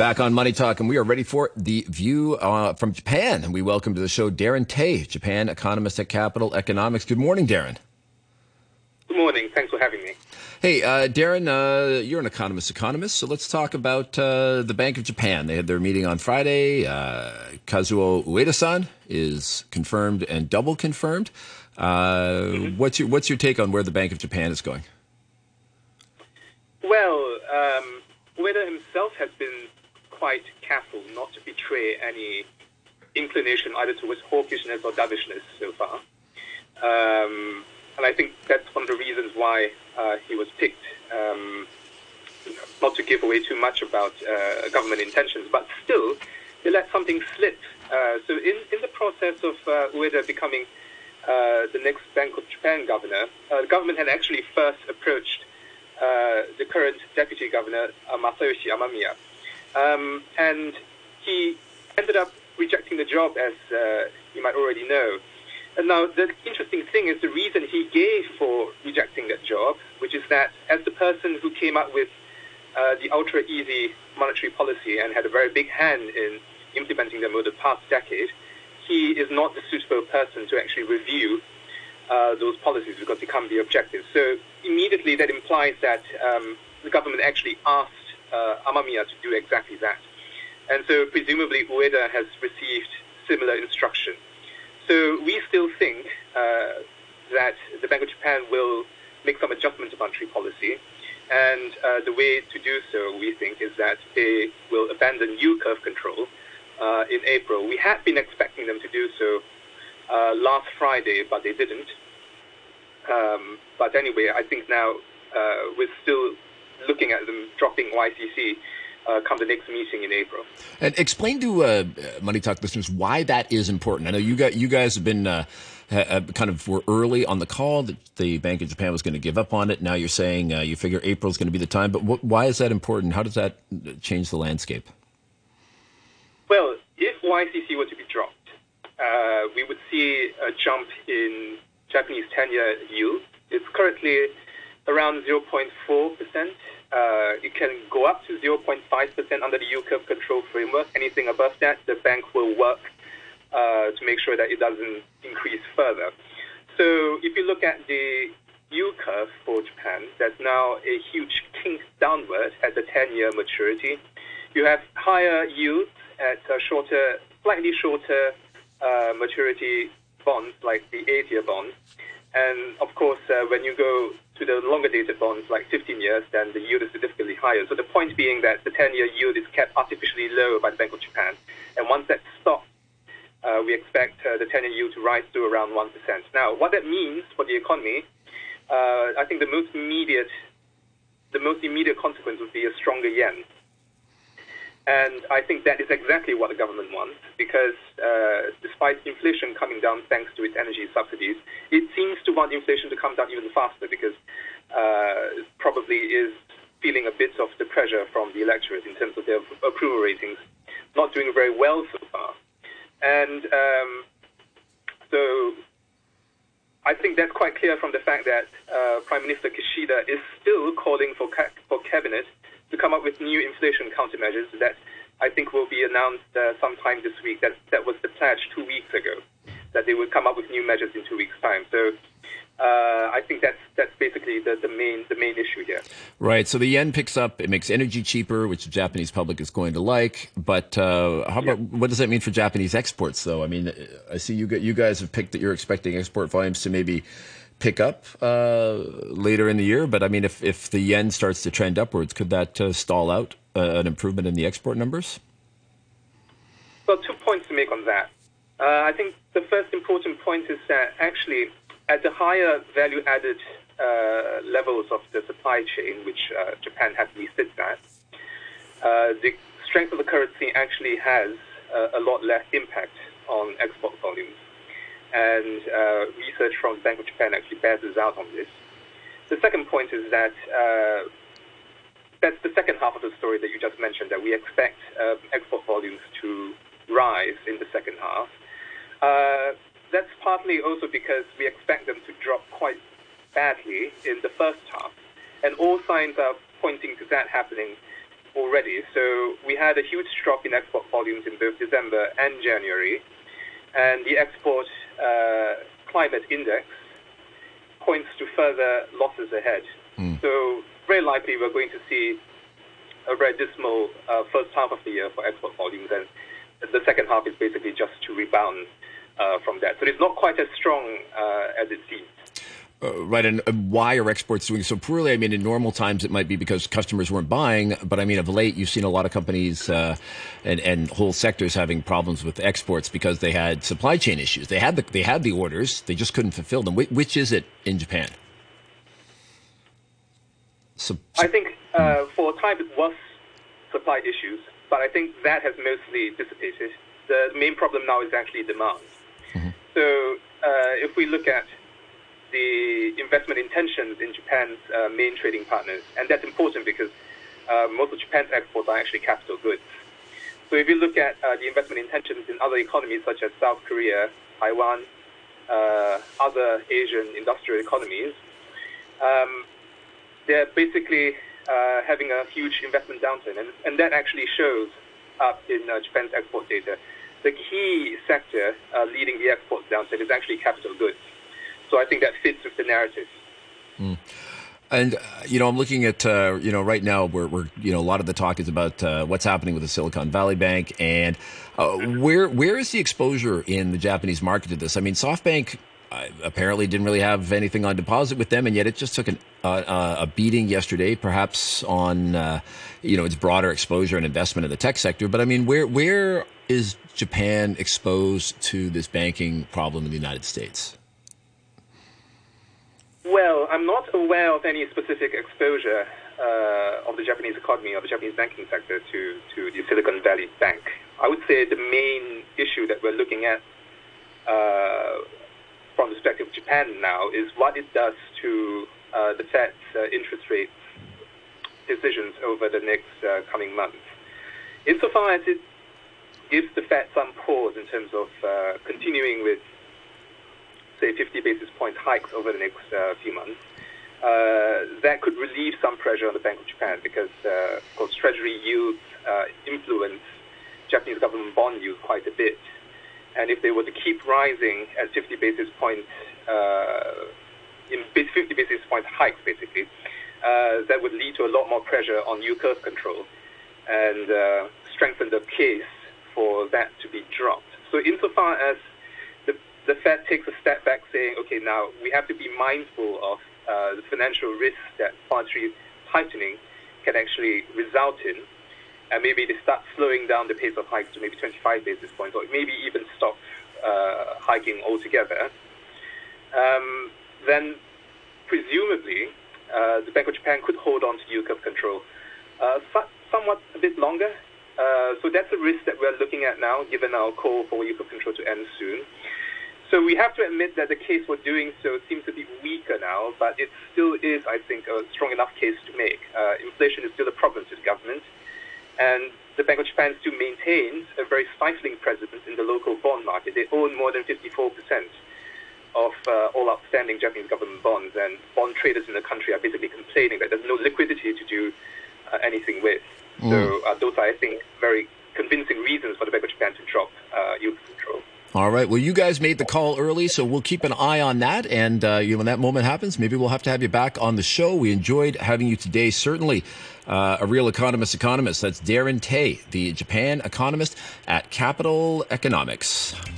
Back on Money Talk, and we are ready for the view from Japan. And we welcome to the show Darren Tay, Japan economist at Capital Economics. Good morning, Darren. Good morning. Thanks for having me. Hey, Darren, you're an economist, so let's talk about the Bank of Japan. They had their meeting on Friday. Kazuo Ueda-san is confirmed and double confirmed. What's your take on where the Bank of Japan is going? Well, Ueda himself has been quite careful not to betray any inclination either towards hawkishness or dovishness so far. And I think that's one of the reasons why he was picked, not to give away too much about government intentions, but still, they let something slip. So in the process of Ueda becoming the next Bank of Japan governor, the government had actually first approached the current deputy governor, Masayoshi Yamamiya. And he ended up rejecting the job, as you might already know. And now, the interesting thing is the reason he gave for rejecting that job, which is that as the person who came up with the ultra-easy monetary policy and had a very big hand in implementing them over the past decade, he is not the suitable person to actually review those policies because they can't be objective. So immediately that implies that the government actually asked Amamiya to do exactly that. And so presumably Ueda has received similar instruction. So we still think that the Bank of Japan will make some adjustments to monetary policy. And the way to do so, we think, is that they will abandon yield curve control in April. We had been expecting them to do so last Friday, but they didn't. But anyway, I think now we're still looking at them dropping YCC come the next meeting in April. And explain to Money Talk listeners why that is important. I know you guys have been kind of were early on the call that the Bank of Japan was going to give up on it. Now you're saying you figure April is going to be the time. But why is that important? How does that change the landscape? Well, if YCC were to be dropped, we would see a jump in Japanese 10-year yield. It's currently around 0.4%. It can go up to 0.5% under the yield curve control framework. Anything above that, the bank will work to make sure that it doesn't increase further. So if you look at the yield curve for Japan, there's now a huge kink downward at the 10-year maturity. You have higher yields at slightly shorter maturity bonds like the 8-year bonds. And of course, when you go to the longer dated bonds, like 15 years, then the yield is significantly higher. So the point being that the 10-year yield is kept artificially low by the Bank of Japan. And once that stops, we expect the 10-year yield to rise to around 1%. Now, what that means for the economy, I think the most immediate consequence would be a stronger yen. And I think that is exactly what the government wants, because despite inflation coming down thanks to its energy subsidies, it seems to want inflation to come down even faster because it probably is feeling a bit of the pressure from the electorate in terms of their approval ratings, not doing very well so far. And so I think that's quite clear from the fact that Prime Minister Kishida is still calling for cabinet to come up with new inflation countermeasures that I think will be announced sometime this week. That was the pledge 2 weeks ago, that they would come up with new measures in 2 weeks' time. So I think that's basically the main issue here. Right. So the yen picks up. It makes energy cheaper, which the Japanese public is going to like. But how about what does that mean for Japanese exports, though? I mean, I see you guys have picked that you're expecting export volumes to maybe pick up later in the year. But I mean, if the yen starts to trend upwards, could that stall out an improvement in the export numbers? Well, 2 points to make on that. I think the first important point is that actually at the higher value-added levels of the supply chain, which Japan happily sits at, the strength of the currency actually has a lot less impact on export volumes. And research from the Bank of Japan actually bears us out on this. The second point is that that's the second half of the story that you just mentioned, that we expect export volumes to rise in the second half. That's partly also because we expect them to drop quite badly in the first half. And all signs are pointing to that happening already. So we had a huge drop in export volumes in both December and January, and the export climate index points to further losses ahead. So very likely we're going to see a very dismal first half of the year for export volumes, and the second half is basically just to rebound from that. So it's not quite as strong as it seems. Right, and why are exports doing so poorly? I mean, in normal times, it might be because customers weren't buying, but I mean, of late, you've seen a lot of companies and whole sectors having problems with exports because they had supply chain issues. They had the orders, they just couldn't fulfill them. Which is it in Japan? I think for a time it was supply issues, but I think that has mostly dissipated. The main problem now is actually demand. So if we look at the investment intentions in Japan's main trading partners, and that's important because most of Japan's exports are actually capital goods. So if you look at the investment intentions in other economies such as South Korea, Taiwan, other Asian industrial economies, they're basically having a huge investment downturn, and that actually shows up in Japan's export data. The key sector leading the export downturn is actually capital goods. So I think that fits with the narrative. And, you know, I'm looking at, you know, right now we're you know, a lot of the talk is about what's happening with the Silicon Valley Bank, and where is the exposure in the Japanese market to this? I mean, SoftBank apparently didn't really have anything on deposit with them, and yet it just took a beating yesterday, perhaps on, you know, its broader exposure and investment in the tech sector. But I mean, where is Japan exposed to this banking problem in the United States? Well, I'm not aware of any specific exposure of the Japanese economy or the Japanese banking sector to the Silicon Valley Bank. I would say the main issue that we're looking at from the perspective of Japan now is what it does to the Fed's interest rate decisions over the next coming months. Insofar as it gives the Fed some pause in terms of continuing with, say, 50 basis point hikes over the next few months, that could relieve some pressure on the Bank of Japan because, of course, Treasury yields influence Japanese government bond yields quite a bit. And if they were to keep rising at 50 basis point, 50 basis point hikes, basically, that would lead to a lot more pressure on yield curve control and strengthen the case for that to be dropped. So insofar as the Fed takes a step back saying, okay, now we have to be mindful of the financial risks that monetary tightening can actually result in, and maybe they start slowing down the pace of hikes to maybe 25 basis points, or maybe even stop hiking altogether, then presumably the Bank of Japan could hold on to yield curve control somewhat a bit longer. So that's a risk that we're looking at now, given our call for yield curve control to end soon. So we have to admit that the case for doing so seems to be weaker now, but it still is, I think, a strong enough case to make. Inflation is still a problem to the government, and the Bank of Japan still maintains a very stifling presence in the local bond market. They own more than 54% of all outstanding Japanese government bonds, and bond traders in the country are basically complaining that there's no liquidity to do anything with. So those are, I think, very convincing reasons for the Bank of Japan to drop yield control. All right. Well, you guys made the call early, so we'll keep an eye on that. And you know, when that moment happens, maybe we'll have to have you back on the show. We enjoyed having you today. Certainly a real economist. That's Darren Tay, the Japan economist at Capital Economics.